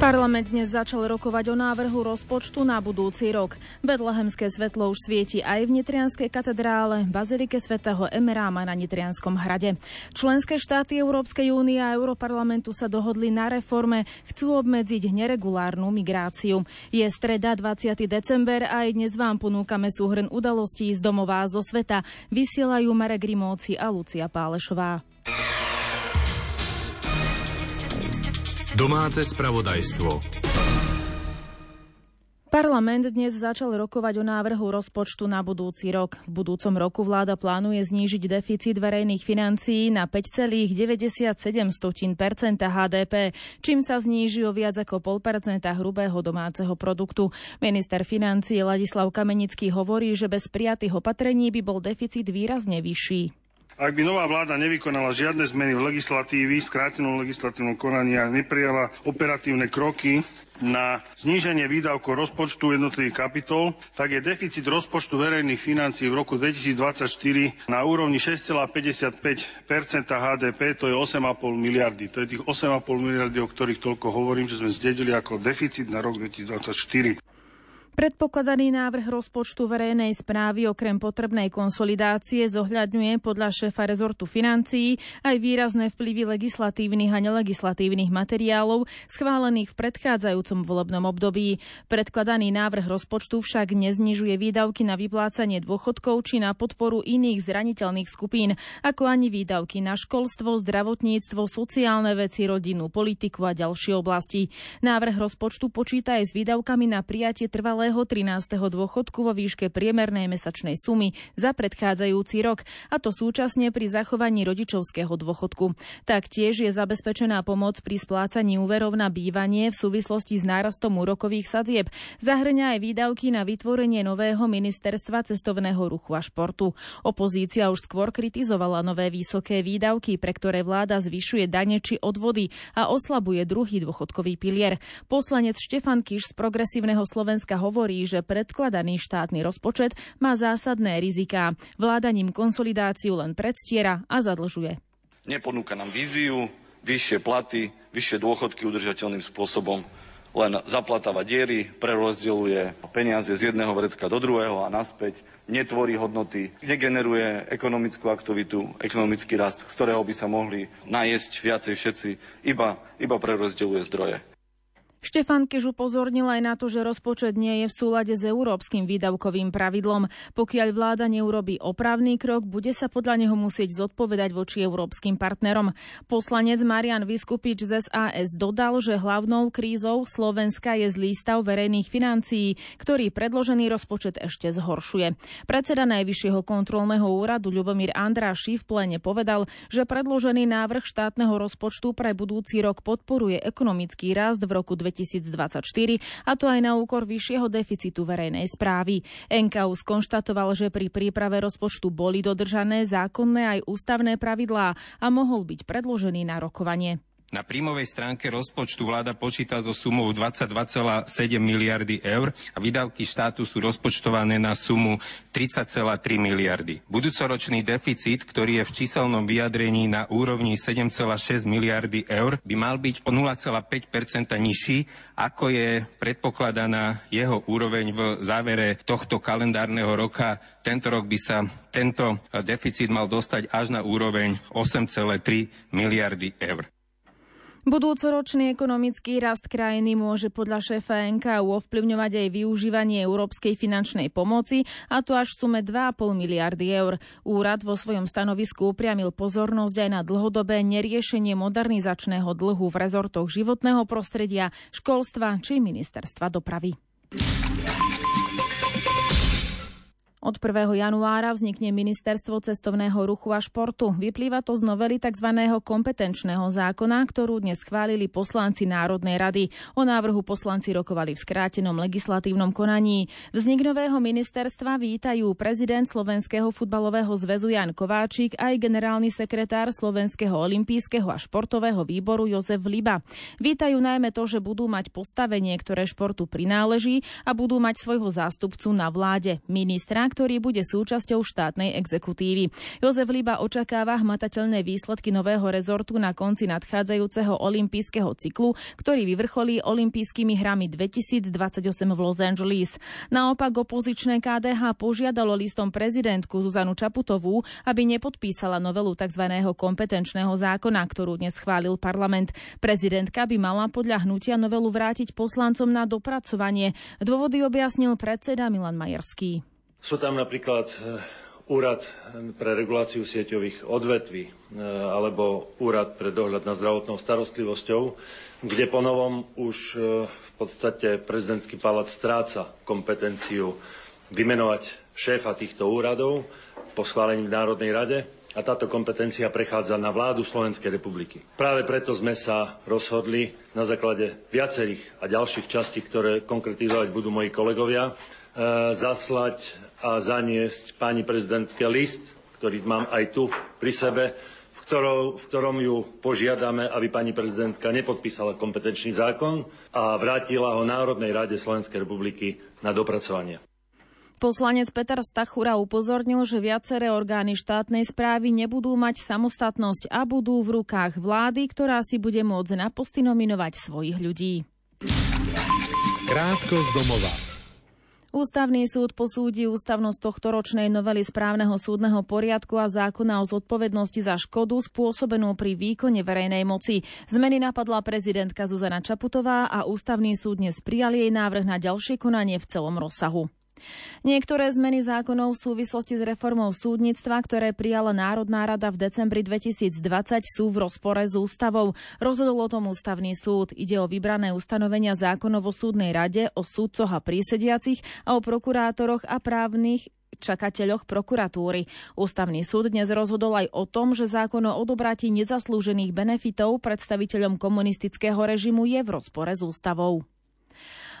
Parlament dnes začal rokovať o návrhu rozpočtu na budúci rok. Betlehemské svetlo už svieti aj v Nitrianskej katedrále, Bazilike svätého Emeráma na Nitrianskom hrade. Členské štáty Európskej únie a Europarlamentu sa dohodli na reforme, chcú obmedziť neregulárnu migráciu. Je streda 20. december a aj dnes vám ponúkame súhrn udalostí z domova a zo sveta. Vysielajú Marek Rimóci a Lucia Pálešová. Domáce spravodajstvo. Parlament dnes začal rokovať o návrhu rozpočtu na budúci rok. V budúcom roku vláda plánuje znížiť deficit verejných financií na 5,97% HDP, čím sa zníži o viac ako 0,5% hrubého domáceho produktu. Minister financií Ladislav Kamenický hovorí, že bez prijatých opatrení by bol deficit výrazne vyšší. Ak by nová vláda nevykonala žiadne zmeny v legislatívy, skrátenom legislatívnom konaní a neprijala operatívne kroky na zníženie výdavkov rozpočtu jednotlivých kapitol, tak je deficit rozpočtu verejných financií v roku 2024 na úrovni 6,55% HDP, to je 8,5 miliardy. To je tých 8,5 miliardy, o ktorých toľko hovorím, že sme zdedili ako deficit na rok 2024. Predpokladaný návrh rozpočtu verejnej správy okrem potrebnej konsolidácie zohľadňuje podľa šéfa rezortu financií aj výrazné vplyvy legislatívnych a nelegislatívnych materiálov schválených v predchádzajúcom volebnom období. Predkladaný návrh rozpočtu však neznižuje výdavky na vyplácanie dôchodkov či na podporu iných zraniteľných skupín, ako ani výdavky na školstvo, zdravotníctvo, sociálne veci, rodinu, politiku a ďalšie oblasti. Návrh rozpočtu počíta aj s výdavkami na prijatie trvalého 13. dôchodku vo výške priemernej mesačnej sumy za predchádzajúci rok, a to súčasne pri zachovaní rodičovského dôchodku. Taktiež je zabezpečená pomoc pri splácaní úverov na bývanie v súvislosti s nárastom úrokových sadzieb. Zahŕňa aj výdavky na vytvorenie nového ministerstva cestovného ruchu a športu. Opozícia už skôr kritizovala nové vysoké výdavky, pre ktoré vláda zvyšuje dane či odvody a oslabuje druhý dôchodkový pilier. Poslanec Štefan Kežo z Progresívneho Slovenska hovorí, že predkladaný štátny rozpočet má zásadné riziká. Vláda ním konsolidáciu len predstiera a zadlžuje. Neponúka nám víziu, vyššie platy, vyššie dôchodky udržateľným spôsobom. Len zaplatáva diery, prerozdeľuje peniaze z jedného vrecka do druhého a naspäť, netvorí hodnoty, negeneruje ekonomickú aktivitu, ekonomický rast, z ktorého by sa mohli najesť viacej všetci, iba prerozdeľuje zdroje. Štefan Kežo upozornil aj na to, že rozpočet nie je v súlade s európskym výdavkovým pravidlom. Pokiaľ vláda neurobí opravný krok, bude sa podľa neho musieť zodpovedať voči európskym partnerom. Poslanec Marián Viskupič z SAS dodal, že hlavnou krízou Slovenska je zlý stav verejných financií, ktorý predložený rozpočet ešte zhoršuje. Predseda Najvyššieho kontrolného úradu Ľubomír Andráši v plene povedal, že predložený návrh štátneho rozpočtu pre budúci rok podporuje ekonomický rast v roku 2024, a to aj na úkor vyššieho deficitu verejnej správy. NKÚ skonštatoval, že pri príprave rozpočtu boli dodržané zákonné aj ústavné pravidlá a mohol byť predložený na rokovanie. Na príjmovej stránke rozpočtu vláda počíta so sumou 22,7 miliardy eur a výdavky štátu sú rozpočtované na sumu 30,3 miliardy. Budúcoročný deficit, ktorý je v číselnom vyjadrení na úrovni 7,6 miliardy eur, by mal byť o 0,5% nižší, ako je predpokladaná jeho úroveň v závere tohto kalendárneho roka. Tento rok by sa tento deficit mal dostať až na úroveň 8,3 miliardy eur. Budúcoročný ekonomický rast krajiny môže podľa šéfa NKÚ ovplyvňovať aj využívanie európskej finančnej pomoci, a to až v sume 2,5 miliardy eur. Úrad vo svojom stanovisku upriamil pozornosť aj na dlhodobé neriešenie modernizačného dlhu v rezortoch životného prostredia, školstva či ministerstva dopravy. Od 1. januára vznikne Ministerstvo cestovného ruchu a športu. Vyplýva to z novely tzv. Kompetenčného zákona, ktorú dnes schválili poslanci Národnej rady. O návrhu poslanci rokovali v skrátenom legislatívnom konaní. Vznik nového ministerstva vítajú prezident Slovenského futbalového zväzu Ján Kováčik aj generálny sekretár Slovenského olympijského a športového výboru Jozef Vliba. Vítajú najmä to, že budú mať postavenie, ktoré športu prináleží a budú mať svojho zástupcu na vláde, ministra, ktorý bude súčasťou štátnej exekutívy. Jozef Liba očakáva hmatateľné výsledky nového rezortu na konci nadchádzajúceho olympijského cyklu, ktorý vyvrcholí olympijskými hrami 2028 v Los Angeles. Naopak opozičné KDH požiadalo listom prezidentku Zuzanu Čaputovú, aby nepodpísala novelu tzv. Kompetenčného zákona, ktorú dnes schválil parlament. Prezidentka by mala podľa hnutia novelu vrátiť poslancom na dopracovanie. Dôvody objasnil predseda Milan Majerský. Sú tam napríklad úrad pre reguláciu sieťových odvetví alebo úrad pre dohľad nad zdravotnou starostlivosťou, kde po novom už v podstate prezidentský palác stráca kompetenciu vymenovať šéfa týchto úradov po schválení v Národnej rade a táto kompetencia prechádza na vládu Slovenskej republiky. Práve preto sme sa rozhodli na základe viacerých a ďalších častí, ktoré konkretizovať budú moji kolegovia, zaslať a zaniesť pani prezidentke list, ktorý mám aj tu pri sebe, v ktorom ju požiadame, aby pani prezidentka nepodpísala kompetenčný zákon a vrátila ho Národnej rade Slovenskej republiky na dopracovanie. Poslanec Peter Stachura upozornil, že viaceré orgány štátnej správy nebudú mať samostatnosť a budú v rukách vlády, ktorá si bude môcť na posty nominovať svojich ľudí. Krátko z domova. Ústavný súd posúdi ústavnosť tohtoročnej novely správneho súdneho poriadku a zákona o zodpovednosti za škodu spôsobenú pri výkone verejnej moci. Zmeny napadla prezidentka Zuzana Čaputová a ústavný súd dnes prijal jej návrh na ďalšie konanie v celom rozsahu. Niektoré zmeny zákonov v súvislosti s reformou súdnictva, ktoré prijala Národná rada v decembri 2020, sú v rozpore s ústavou. Rozhodol o tom ústavný súd. Ide o vybrané ustanovenia zákonov o súdnej rade, o súdcoch a prísediacich a o prokurátoroch a právnych čakateľoch prokuratúry. Ústavný súd dnes rozhodol aj o tom, že zákon o odobratí nezaslúžených benefitov predstaviteľom komunistického režimu je v rozpore s ústavou.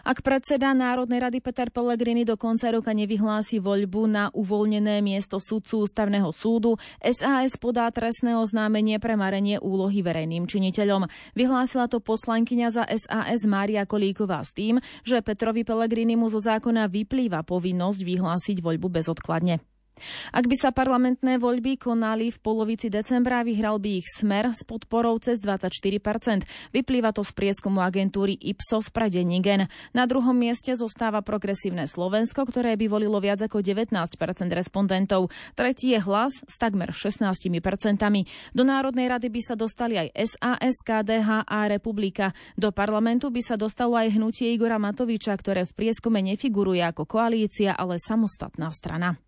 Ak predseda Národnej rady Peter Pellegrini do konca roka nevyhlási voľbu na uvoľnené miesto sudcu ústavného súdu, SAS podá trestné oznámenie pre marenie úlohy verejným činiteľom. Vyhlásila to poslankyňa za SAS Mária Kolíková s tým, že Petrovi Pellegrinimu zo zákona vyplýva povinnosť vyhlásiť voľbu bezodkladne. Ak by sa parlamentné voľby konali v polovici decembra, vyhral by ich Smer s podporou cez 24%. Vyplýva to z prieskumu agentúry Ipsos pre denník N. Na druhom mieste zostáva progresívne Slovensko, ktoré by volilo viac ako 19% respondentov. Tretí je Hlas s takmer 16%. Do Národnej rady by sa dostali aj SAS, KDH a Republika. Do parlamentu by sa dostalo aj hnutie Igora Matoviča, ktoré v prieskume nefiguruje ako koalícia, ale samostatná strana.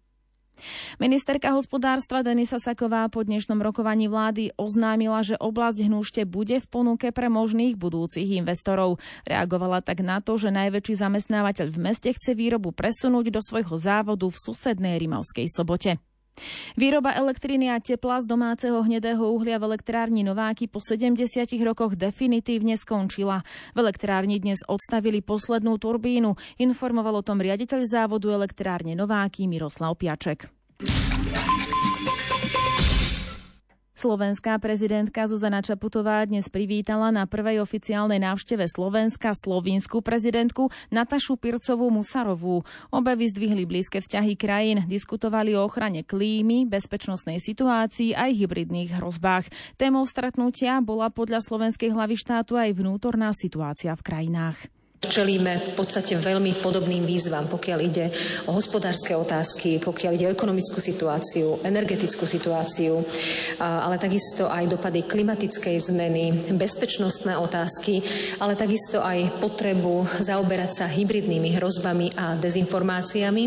Ministerka hospodárstva Denisa Saková po dnešnom rokovaní vlády oznámila, že oblasť Hnúšte bude v ponuke pre možných budúcich investorov. Reagovala tak na to, že najväčší zamestnávateľ v meste chce výrobu presunúť do svojho závodu v susednej Rimavskej Sobote. Výroba elektriny a tepla z domáceho hnedého uhlia v elektrárni Nováky po 70 rokoch definitívne skončila. V elektrárni dnes odstavili poslednú turbínu. Informoval o tom riaditeľ závodu elektrárne Nováky Miroslav Piaček. Slovenská prezidentka Zuzana Čaputová dnes privítala na prvej oficiálnej návšteve Slovenska slovinskú prezidentku Natášu Pircovú Musarovú. Obe vyzdvihli blízke vzťahy krajín, diskutovali o ochrane klímy, bezpečnostnej situácii aj hybridných hrozbách. Témou stretnutia bola podľa slovenskej hlavy štátu aj vnútorná situácia v krajinách. Čelíme v podstate veľmi podobným výzvam, pokiaľ ide o hospodárske otázky, pokiaľ ide o ekonomickú situáciu, energetickú situáciu, ale takisto aj dopady klimatickej zmeny, bezpečnostné otázky, ale takisto aj potrebu zaoberať sa hybridnými hrozbami a dezinformáciami.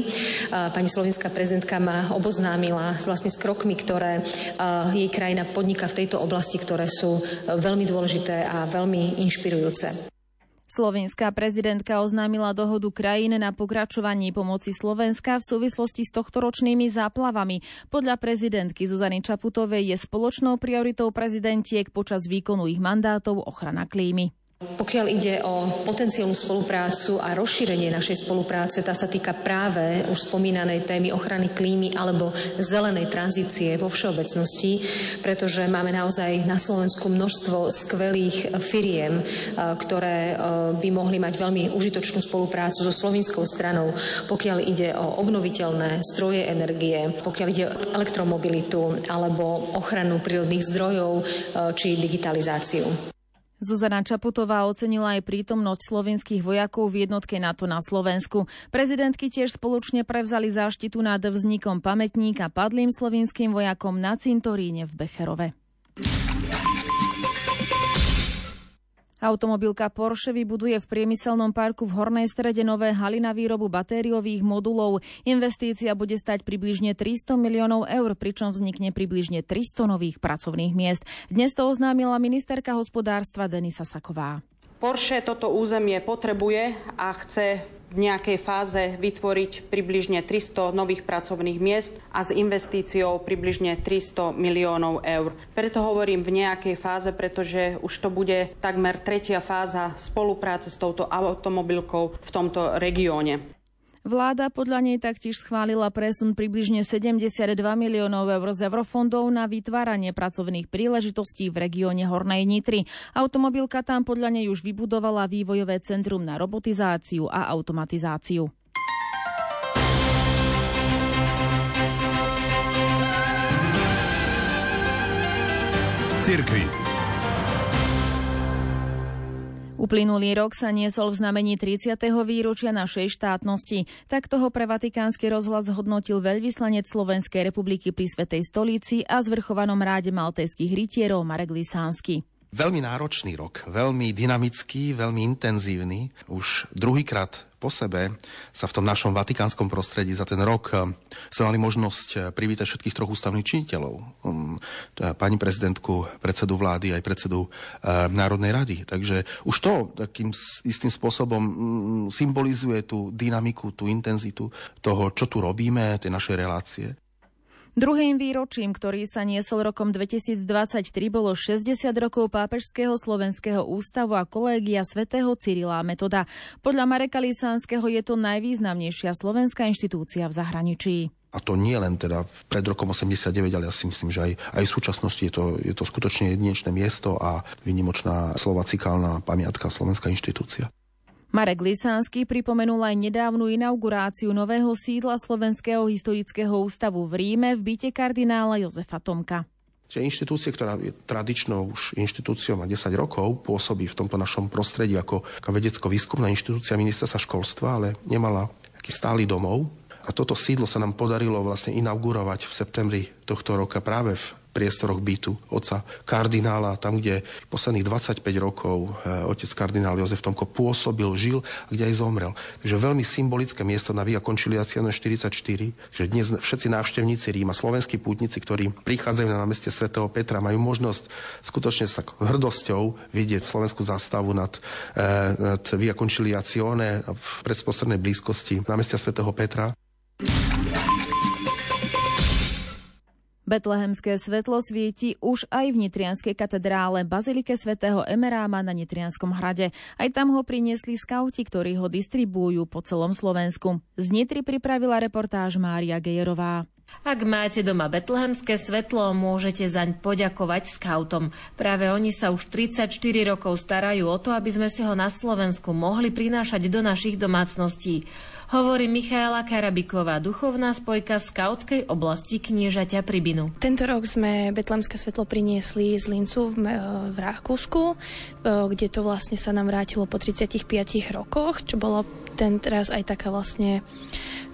Pani slovenská prezidentka ma oboznámila vlastne s krokmi, ktoré jej krajina podniká v tejto oblasti, ktoré sú veľmi dôležité a veľmi inšpirujúce. Slovenská prezidentka oznámila dohodu krajín na pokračovanie pomoci Slovenska v súvislosti s tohtoročnými záplavami. Podľa prezidentky Zuzany Čaputovej je spoločnou prioritou prezidentiek počas výkonu ich mandátov ochrana klímy. Pokiaľ ide o potenciálnu spoluprácu a rozšírenie našej spolupráce, tá sa týka práve už spomínanej témy ochrany klímy alebo zelenej tranzície vo všeobecnosti, pretože máme naozaj na Slovensku množstvo skvelých firiem, ktoré by mohli mať veľmi užitočnú spoluprácu so slovinskou stranou, pokiaľ ide o obnoviteľné zdroje energie, pokiaľ ide o elektromobilitu alebo ochranu prírodných zdrojov či digitalizáciu. Zuzana Čaputová ocenila aj prítomnosť slovenských vojakov v jednotke NATO na Slovensku. Prezidentky tiež spoločne prevzali záštitu nad vznikom pamätníka padlým slovenským vojakom na cintoríne v Becherove. Automobilka Porsche vybuduje v priemyselnom parku v Hornej Strede nové haly na výrobu batériových modulov. Investícia bude stať približne 300 miliónov eur, pričom vznikne približne 300 nových pracovných miest. Dnes to oznámila ministerka hospodárstva Denisa Saková. Porsche toto územie potrebuje a chce v nejakej fáze vytvoriť približne 300 nových pracovných miest a s investíciou približne 300 miliónov eur. Preto hovorím v nejakej fáze, pretože už to bude takmer tretia fáza spolupráce s touto automobilkou v tomto regióne. Vláda podľa nej taktiež schválila presun približne 72 miliónov eur z eurofondov na vytváranie pracovných príležitostí v regióne Hornej Nitry. Automobilka tam podľa nej už vybudovala vývojové centrum na robotizáciu a automatizáciu. Z cirkvi. Uplynulý rok sa niesol v znamení 30. výročia našej štátnosti. Takto ho pre Vatikánsky rozhlas hodnotil veľvyslanec Slovenskej republiky pri Svätej stolici a zvrchovanom ráde maltéskych rytierov Marek Lisánsky. Veľmi náročný rok, veľmi dynamický, veľmi intenzívny. Už druhýkrát po sebe sa v tom našom vatikánskom prostredí za ten rok sme mali možnosť privítať všetkých troch ústavných činiteľov. Pani prezidentku, predsedu vlády aj predsedu Národnej rady. Takže už to takým istým spôsobom symbolizuje tú dynamiku, tú intenzitu toho, čo tu robíme, tej našej relácie. Druhým výročím, ktorý sa niesol rokom 2023, bolo 60 rokov pápežského slovenského ústavu a kolégia svätého Cyrila a Metoda. Podľa Mareka Lisánskeho je to najvýznamnejšia slovenská inštitúcia v zahraničí. A to nie len teda pred rokom 89, ale ja si myslím, že aj v súčasnosti je to skutočne jedinečné miesto a výnimočná slovacikálna pamiatka, slovenská inštitúcia. Marek Lisánsky pripomenul aj nedávnu inauguráciu nového sídla Slovenského historického ústavu v Ríme v byte kardinála Jozefa Tomka. Inštitúcia, ktorá je tradičnou už inštitúciou a 10 rokov, pôsobí v tomto našom prostredí ako vedecko-výskumná inštitúcia ministerstva školstva, ale nemala taký stály domov. A toto sídlo sa nám podarilo vlastne inaugurovať v septembri tohto roka práve v priestoroch bytu otca kardinála, tam, kde posledných 25 rokov otec kardinál Jozef Tomko pôsobil, žil a kde aj zomrel. Takže veľmi symbolické miesto na Via Conciliazione 44, že dnes všetci návštevníci Ríma, slovenskí pútnici, ktorí prichádzajú na námestie svätého Petra, majú možnosť skutočne sa hrdosťou vidieť slovenskú zástavu nad Via Conciliazione v predposlednej blízkosti námestia svätého Petra. Betlehemské svetlo svieti už aj v Nitrianskej katedrále Bazilike svätého Emeráma na Nitrianskom hrade. Aj tam ho priniesli skauti, ktorí ho distribuujú po celom Slovensku. Z Nitry pripravila reportáž Mária Gejerová. Ak máte doma betlehemské svetlo, môžete zaň poďakovať skautom. Práve oni sa už 34 rokov starajú o to, aby sme si ho na Slovensku mohli prinášať do našich domácností. Hovorí Michaela Karabiková, duchovná spojka skautskej oblasti Kniežaťa Pribinu. Tento rok sme betlehemské svetlo priniesli z Lincu v Rakúsku, kde to vlastne sa nám vrátilo po 35 rokoch, čo bolo ten teraz aj taká vlastne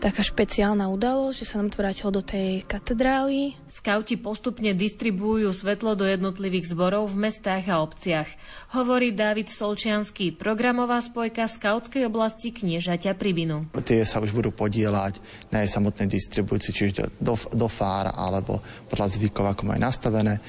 taká špeciálna udalosť, že sa nám to vrátilo do tej katedrály. Skauti postupne distribuujú svetlo do jednotlivých zborov v mestách a obciach. Hovorí Dávid Solčiansky, programová spojka skautskej oblasti Kniežaťa Pribinu. Tie sa už budú podieľať na jej samotnej distribúcii, čiže do fár alebo podľa zvykov, ako majú nastavené.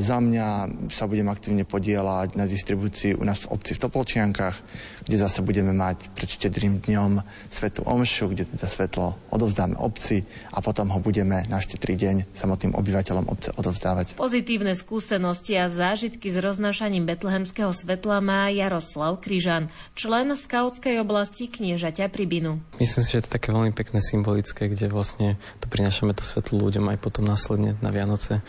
Za mňa sa budem aktívne podieľať na distribúcii u nás v obci v Topolčiankach, kde zase budeme mať pred Štedrým dňom svätú omšu, kde teda svetlo odovzdáme obci a potom ho budeme na Štedrý deň samotným obyvateľom obce odovzdávať. Pozitívne skúsenosti a zážitky s roznášaním betlehemského svetla má Jaroslav Kryžan, člen skautskej oblasti Kniežaťa Pribinu. Myslím si, že je to také veľmi pekné symbolické, kde vlastne to prinášame to svetlo ľuďom aj potom následne na Vianoce.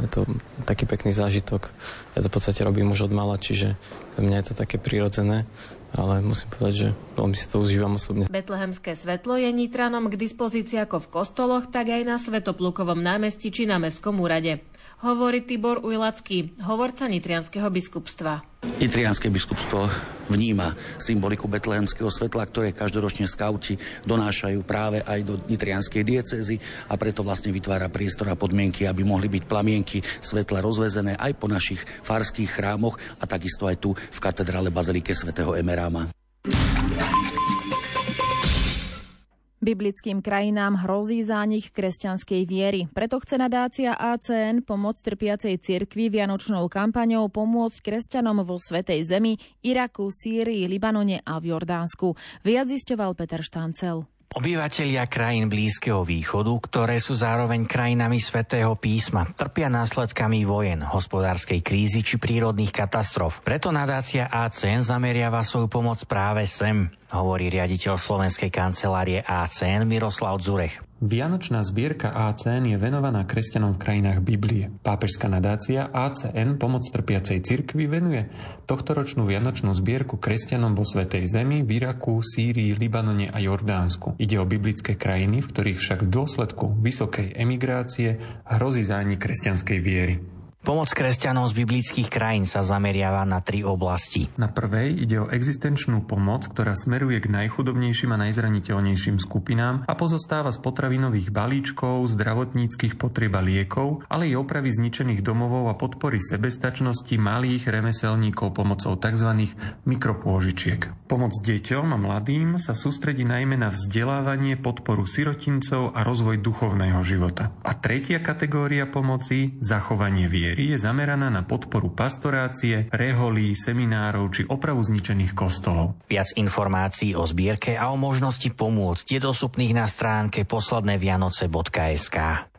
Je to taký pekný zážitok. Ja to v podstate robím už od mala, čiže pre mňa je to také prirodzené. Ale musím povedať, že veľmi si to užívam osobne. Betlehemské svetlo je Nitranom k dispozícii ako v kostoloch, tak aj na Svätoplukovom námestí či na Mestskom úrade. Hovorí Tibor Ujlacký, hovorca Nitrianskeho biskupstva. Nitrianske biskupstvo vníma symboliku betlehemského svetla, ktoré každoročne skauti donášajú práve aj do nitrianskej diecézy a preto vlastne vytvára priestor a podmienky, aby mohli byť plamienky svetla rozvezené aj po našich farských chrámoch a takisto aj tu v katedrále Bazilike svätého Emeráma. Biblickým krajinám hrozí zánik kresťanskej viery. Preto chce nadácia ACN Pomoc trpiacej cirkvi vianočnou kampaňou pomôcť kresťanom vo Svätej zemi, Iraku, Sýrii, Libanone a v Jordánsku. Viac zisťoval Peter Štancel. Obyvatelia krajín Blízkeho východu, ktoré sú zároveň krajinami Svätého písma, trpia následkami vojen, hospodárskej krízy či prírodných katastrof. Preto nadácia ACN zameriava svoju pomoc práve sem, hovorí riaditeľ slovenskej kancelárie ACN Miroslav Dzurech. Vianočná zbierka ACN je venovaná kresťanom v krajinách Biblie. Pápežská nadácia ACN Pomoc trpiacej cirkvi venuje tohtoročnú vianočnú zbierku kresťanom vo Svätej zemi, v Iraku, Sýrii, Libanone a Jordánsku. Ide o biblické krajiny, v ktorých však v dôsledku vysokej emigrácie hrozí zánik kresťanskej viery. Pomoc kresťanom z biblických krajín sa zameriava na tri oblasti. Na prvej ide o existenčnú pomoc, ktorá smeruje k najchudobnejším a najzraniteľnejším skupinám a pozostáva z potravinových balíčkov, zdravotníckych potrieb a liekov, ale i opravy zničených domovov a podpory sebestačnosti malých remeselníkov pomocou tzv. Mikropôžičiek. Pomoc deťom a mladým sa sústredí najmä na vzdelávanie, podporu sirotincov a rozvoj duchovného života. A tretia kategória pomoci, zachovanie vie. Je zameraná na podporu pastorácie, reholí, seminárov či opravu zničených kostolov. Viac informácií o zbierke a o možnosti pomôcť je dostupných na stránke poslednevianoce.sk.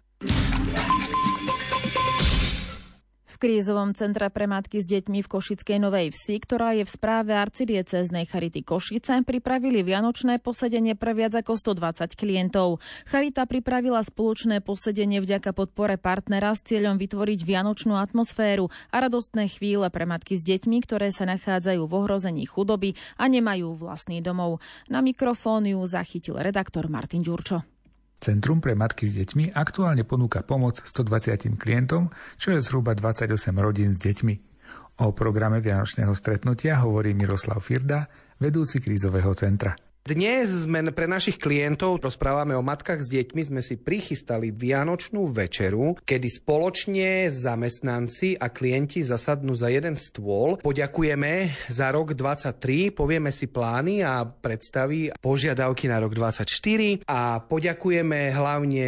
V krízovom centre pre matky s deťmi v Košickej Novej Vsi, ktorá je v správe arcidiecéznej Charity Košice, pripravili vianočné posedenie pre viac ako 120 klientov. Charita pripravila spoločné posedenie vďaka podpore partnera s cieľom vytvoriť vianočnú atmosféru a radostné chvíle pre matky s deťmi, ktoré sa nachádzajú v ohrození chudoby a nemajú vlastný domov. Na mikrofón ju zachytil redaktor Martin Ďurčo. Centrum pre matky s deťmi aktuálne ponúka pomoc 120 klientom, čo je zhruba 28 rodín s deťmi. O programe vianočného stretnutia hovorí Miroslav Firda, vedúci krízového centra. Dnes sme pre našich klientov, rozprávame o matkách s deťmi, sme si prichystali vianočnú večeru, kedy spoločne zamestnanci a klienti zasadnú za jeden stôl. Poďakujeme za rok 2023, povieme si plány a predstaví požiadavky na rok 2024 a poďakujeme hlavne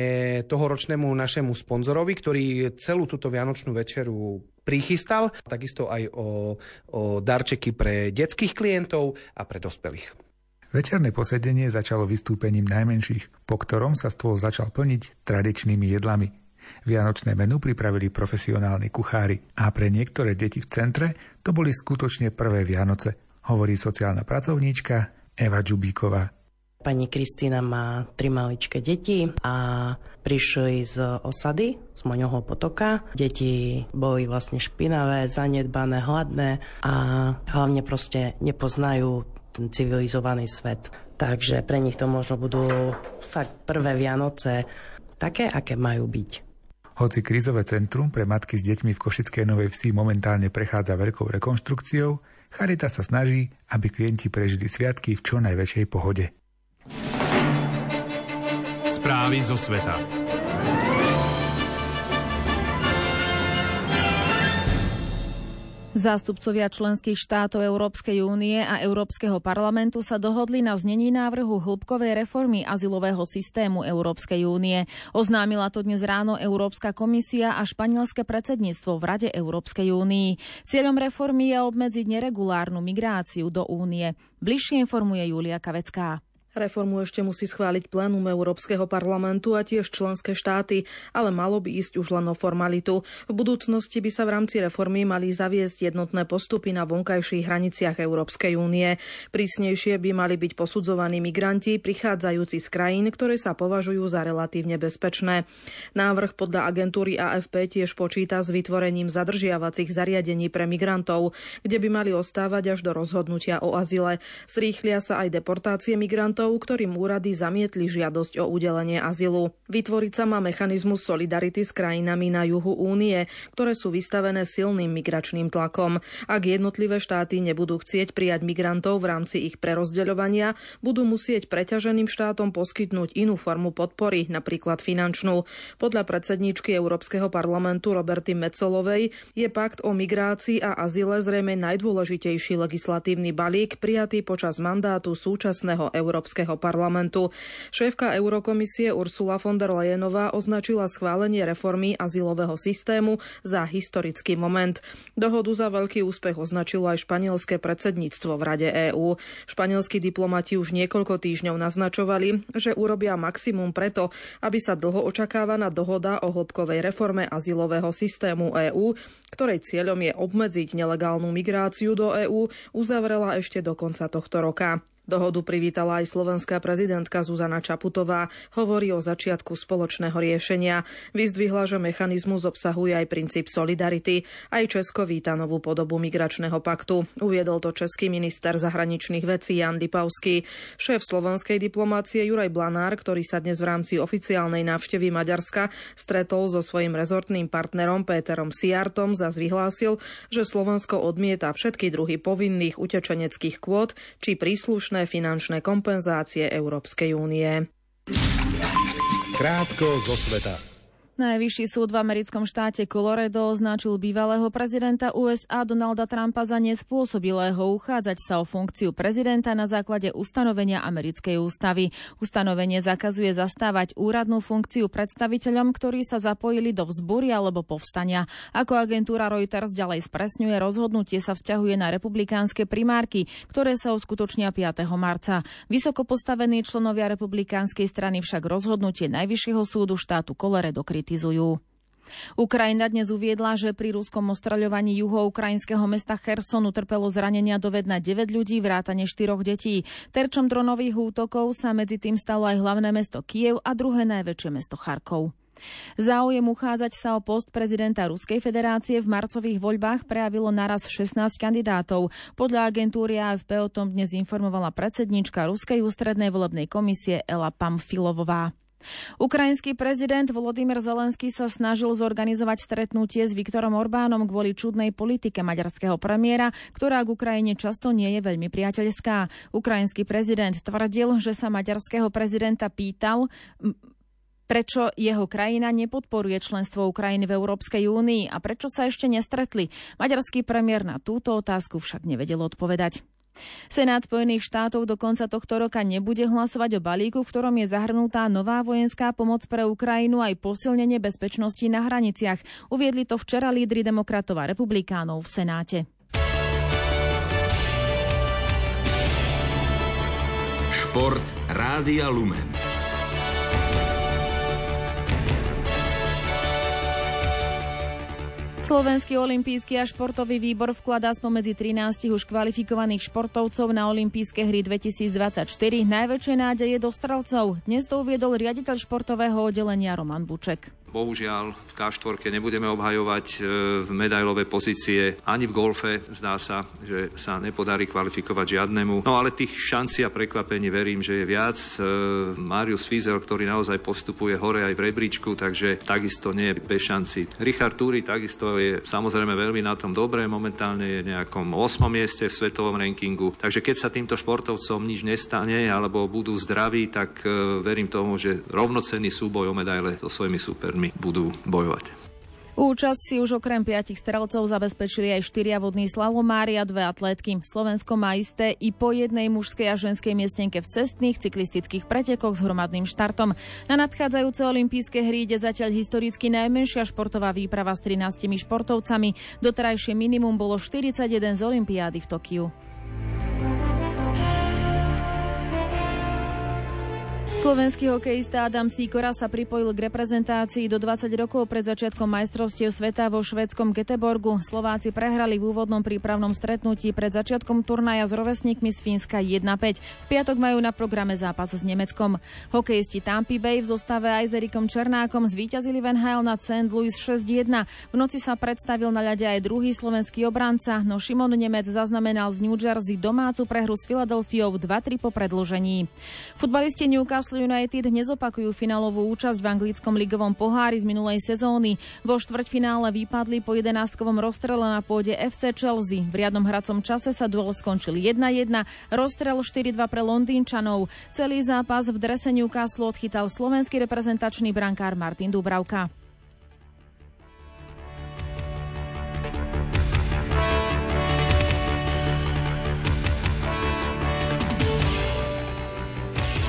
tohoročnému našemu sponzorovi, ktorý celú túto vianočnú večeru prichystal, takisto aj o darčeky pre detských klientov a pre dospelých. Večerné posedenie začalo vystúpením najmenších, po ktorom sa stôl začal plniť tradičnými jedlami. Vianočné menu pripravili profesionálni kuchári a pre niektoré deti v centre to boli skutočne prvé Vianoce, hovorí sociálna pracovníčka Eva Džubíková. Pani Kristína má 3 maličké deti a prišli z osady, z Moňoho potoka. Deti boli vlastne špinavé, zanedbané, hladné a hlavne proste nepoznajú ten civilizovaný svet. Takže pre nich to možno budú fakt prvé Vianoce, také, aké majú byť. Hoci krízové centrum pre matky s deťmi v Košickej Novej Vsi momentálne prechádza veľkou rekonštrukciou, Charita sa snaží, aby klienti prežili sviatky v čo najväčšej pohode. Správy zo sveta. Zástupcovia členských štátov Európskej únie a Európskeho parlamentu sa dohodli na znení návrhu hĺbkovej reformy azylového systému Európskej únie. Oznámila to dnes ráno Európska komisia a španielske predsedníctvo v Rade Európskej únii. Cieľom reformy je obmedziť neregulárnu migráciu do únie. Bližšie informuje Julia Kavecká. Reformu ešte musí schváliť plénum Európskeho parlamentu a tiež členské štáty, ale malo by ísť už len o formalitu. V budúcnosti by sa v rámci reformy mali zaviesť jednotné postupy na vonkajších hraniciach Európskej únie. Prísnejšie by mali byť posudzovaní migranti prichádzajúci z krajín, ktoré sa považujú za relatívne bezpečné. Návrh podľa agentúry AFP tiež počíta s vytvorením zadržiavacích zariadení pre migrantov, kde by mali ostávať až do rozhodnutia o azyle. Zrýchlia sa aj deportácie migrantov, ktorým úrady zamietli žiadosť o udelenie azylu. Vytvoriť sa má mechanizmus solidarity s krajinami na juhu únie, ktoré sú vystavené silným migračným tlakom. Ak jednotlivé štáty nebudú chcieť prijať migrantov v rámci ich prerozdeľovania, budú musieť preťaženým štátom poskytnúť inú formu podpory, napríklad finančnú. Podľa predsedníčky Európskeho parlamentu Roberty Metzolovej je pakt o migrácii a azyle zrejme najdôležitejší legislatívny balík prijatý počas mandátu súčasného Európskeho parlamentu. Šéfka Eurokomisie Ursula von der Leyenová označila schválenie reformy azylového systému za historický moment. Dohodu za veľký úspech označilo aj španielské predsedníctvo v Rade EÚ. Španielskí diplomati už niekoľko týždňov naznačovali, že urobia maximum preto, aby sa dlho očakávaná dohoda o hĺbkovej reforme azylového systému EÚ, ktorej cieľom je obmedziť nelegálnu migráciu do EÚ, uzavrela ešte do konca tohto roka. Dohodu privítala aj slovenská prezidentka Zuzana Čaputová, hovorí o začiatku spoločného riešenia. Vyzdvihla, že mechanizmus obsahuje aj princíp solidarity. Aj Česko víta novú podobu migračného paktu. Uviedol to český minister zahraničných vecí Jan Lipavský. Šéf slovenskej diplomácie Juraj Blanár, ktorý sa dnes v rámci oficiálnej návštevy Maďarska stretol so svojím rezortným partnerom Péterom Siartom, zas vyhlásil, že Slovensko odmieta všetky druhy povinných utečeneckých kvót či príslušných finančné kompenzácie Európskej únie. Krátko zo sveta. Najvyšší súd v americkom štáte Colorado označil bývalého prezidenta USA Donalda Trumpa za nespôsobilého uchádzať sa o funkciu prezidenta na základe ustanovenia americkej ústavy. Ustanovenie zakazuje zastávať úradnú funkciu predstaviteľom, ktorí sa zapojili do vzbúria alebo povstania. Ako agentúra Reuters ďalej spresňuje, rozhodnutie sa vzťahuje na republikánske primárky, ktoré sa uskutočnia 5. marca. Vysoko postavení členovia republikánskej strany však rozhodnutie Najvyššieho súdu štátu Colorado kritizujú. Ukrajina dnes uviedla, že pri ruskom ostreľovaní juhoukrajinského mesta Chersonu trpelo zranenia dovedna 9 ľudí, vrátane 4 detí. Terčom dronových útokov sa medzi tým stalo aj hlavné mesto Kyjev a druhé najväčšie mesto Charkov. Záujem uchádzať sa o post prezidenta Ruskej federácie v marcových voľbách prejavilo naraz 16 kandidátov. Podľa agentúry AFP o tom dnes informovala predsedníčka Ruskej ústrednej volebnej komisie Ela Pamfilovová. Ukrajinský prezident Volodymyr Zelenský sa snažil zorganizovať stretnutie s Viktorom Orbánom kvôli čudnej politike maďarského premiéra, ktorá k Ukrajine často nie je veľmi priateľská. Ukrajinský prezident tvrdil, že sa maďarského prezidenta pýtal, prečo jeho krajina nepodporuje členstvo Ukrajiny v Európskej únii a prečo sa ešte nestretli. Maďarský premiér na túto otázku však nevedel odpovedať. Senát Spojených štátov do konca tohto roka nebude hlasovať o balíku, v ktorom je zahrnutá nová vojenská pomoc pre Ukrajinu aj posilnenie bezpečnosti na hraniciach. Uviedli to včera lídri demokratov a republikánov v Senáte. Šport Rádia Lumen. Slovenský olympijský a športový výbor vkladá spomedzi 13 už kvalifikovaných športovcov na olympijské hry 2024 najväčšie nádeje do strelcov. Dnes to uviedol riaditeľ športového oddelenia Roman Buček. bohužiaľ v K4 nebudeme obhajovať v medailové pozície ani v golfe. Zdá sa, že sa nepodarí kvalifikovať žiadnemu. No ale tých šancí a prekvapení verím, že je viac. Marius Fizer, ktorý naozaj postupuje hore aj v rebríčku, takže takisto nie je bez šanci. Richard Túri takisto je samozrejme veľmi na tom dobré. Momentálne je v nejakom 8. mieste v svetovom rankingu. Takže keď sa týmto športovcom nič nestane alebo budú zdraví, tak verím tomu, že rovnocenný súboj o medaile so svojimi súpermi budú bojovať. Účasť si už okrem 5 strelcov zabezpečili aj 4 vodní slalomári a 2 atlétky. Slovensko má isté i po jednej mužskej a ženskej miestenke v cestných cyklistických pretekoch s hromadným štartom. Na nadchádzajúce olympijské hry ide zatiaľ historicky najmenšia športová výprava s 13 športovcami. Doterajšie minimum bolo 41 z olympiády v Tokiu. Slovenský hokejista Adam Sýkora sa pripojil k reprezentácii do 20 rokov pred začiatkom majstrovstiev sveta vo švédskom Göteborgu. Slováci prehrali v úvodnom prípravnom stretnutí pred začiatkom turnaja s rovesníkmi z Fínska 1-5. V piatok majú na programe zápas s Nemeckom. Hokejisti Tampa Bay v zostave aj s Erikom Černákom zvíťazili v NHL nad St. Louis 6-1. V noci sa predstavil na ľade aj druhý slovenský obranca, no Šimon Nemec zaznamenal z New Jersey domácu prehru s Filadelfiou 2-3 po predĺžení. Futbalisti Newcastle United nezopakujú finálovú účasť v anglickom ligovom pohári z minulej sezóny. Vo štvrťfinále vypadli po 11-kovom rozstrele na pôde FC Chelsea. V riadnom hracom čase sa duel skončil 1-1, rozstrel 4-2 pre Londýnčanov. Celý zápas v drese Newcastle odchytal slovenský reprezentačný brankár Martin Dubravka.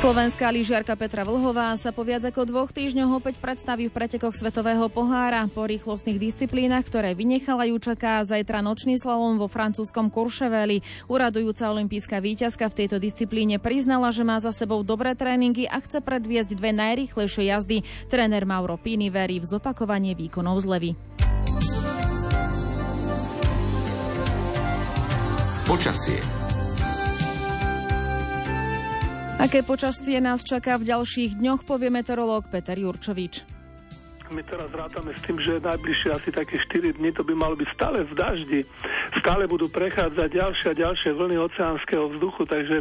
Slovenská lyžiarka Petra Vlhová sa po viac ako 2 týždňoch opäť predstaví v pretekoch svetového pohára. Po rýchlostných disciplínach, ktoré vynechala, ju čaká zajtra nočný slalom vo francúzskom Courcheveli. Uradujúca olympijská víťazka v tejto disciplíne priznala, že má za sebou dobré tréningy a chce predviesť 2 najrýchlejšie jazdy. Tréner Mauro Pini verí v zopakovanie výkonov z Levy. Počasie. Aké počasie nás čaká v ďalších dňoch, povie meteorológ Peter Jurčovič. My teraz rátame s tým, že najbližšie asi také 4 dni to by malo byť stále v daždi. Stále budú prechádzať ďalšie a ďalšie vlny oceánskeho vzduchu, takže...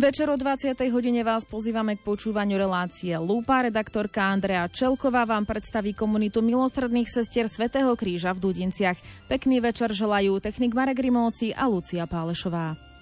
Večer o 20. hodine vás pozývame k počúvaniu relácie Lúpa. Redaktorka Andrea Čelková vám predstaví komunitu milosrdných sestier Svätého kríža v Dudinciach. Pekný večer želajú technik Marek Rimóci a Lucia Pálešová.